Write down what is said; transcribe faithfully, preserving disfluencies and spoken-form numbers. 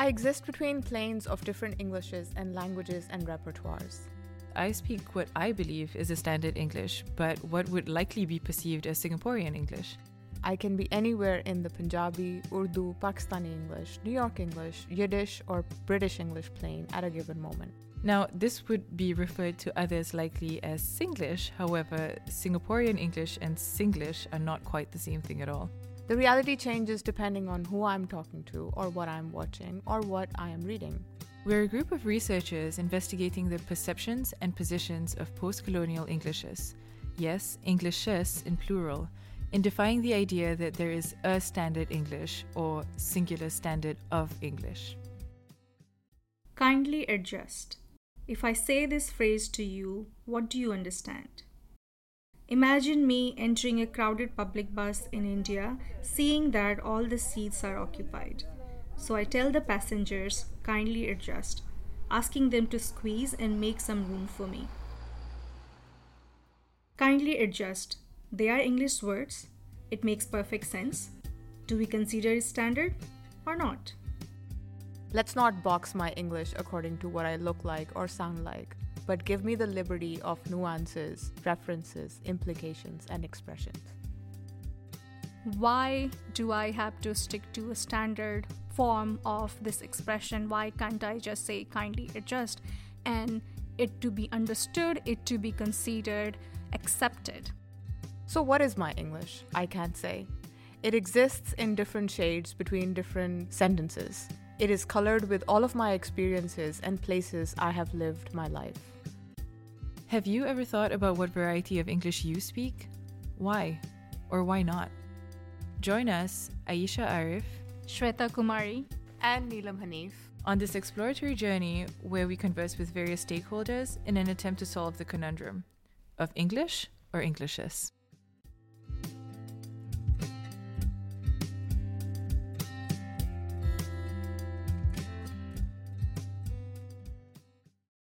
I exist between planes of different Englishes and languages and repertoires. I speak what I believe is a standard English, but what would likely be perceived as Singaporean English. I can be anywhere in the Punjabi, Urdu, Pakistani English, New York English, Yiddish or British English plane at a given moment. Now, this would be referred to others likely as Singlish. However, Singaporean English and Singlish are not quite the same thing at all. The reality changes depending on who I'm talking to or what I'm watching or what I am reading. We're a group of researchers investigating the perceptions and positions of post-colonial Englishes. Yes, Englishes in plural. In defying the idea that there is a standard English or singular standard of English. Kindly adjust. If I say this phrase to you, what do you understand? Imagine me entering a crowded public bus in India, seeing that all the seats are occupied. So I tell the passengers, kindly adjust, asking them to squeeze and make some room for me. Kindly adjust. They are English words. It makes perfect sense. Do we consider it standard or not? Let's not box my English according to what I look like or sound like, but give me the liberty of nuances, references, implications, and expressions. Why do I have to stick to a standard form of this expression? Why can't I just say kindly adjust and it to be understood, it to be considered, accepted? So what is my English? I can't say. It exists in different shades between different sentences. It is colored with all of my experiences and places I have lived my life. Have you ever thought about what variety of English you speak? Why? Or why not? Join us, Aieshah Arif, Shweta Kumari, and Neelam Hanif on this exploratory journey where we converse with various stakeholders in an attempt to solve the conundrum of English or Englishes.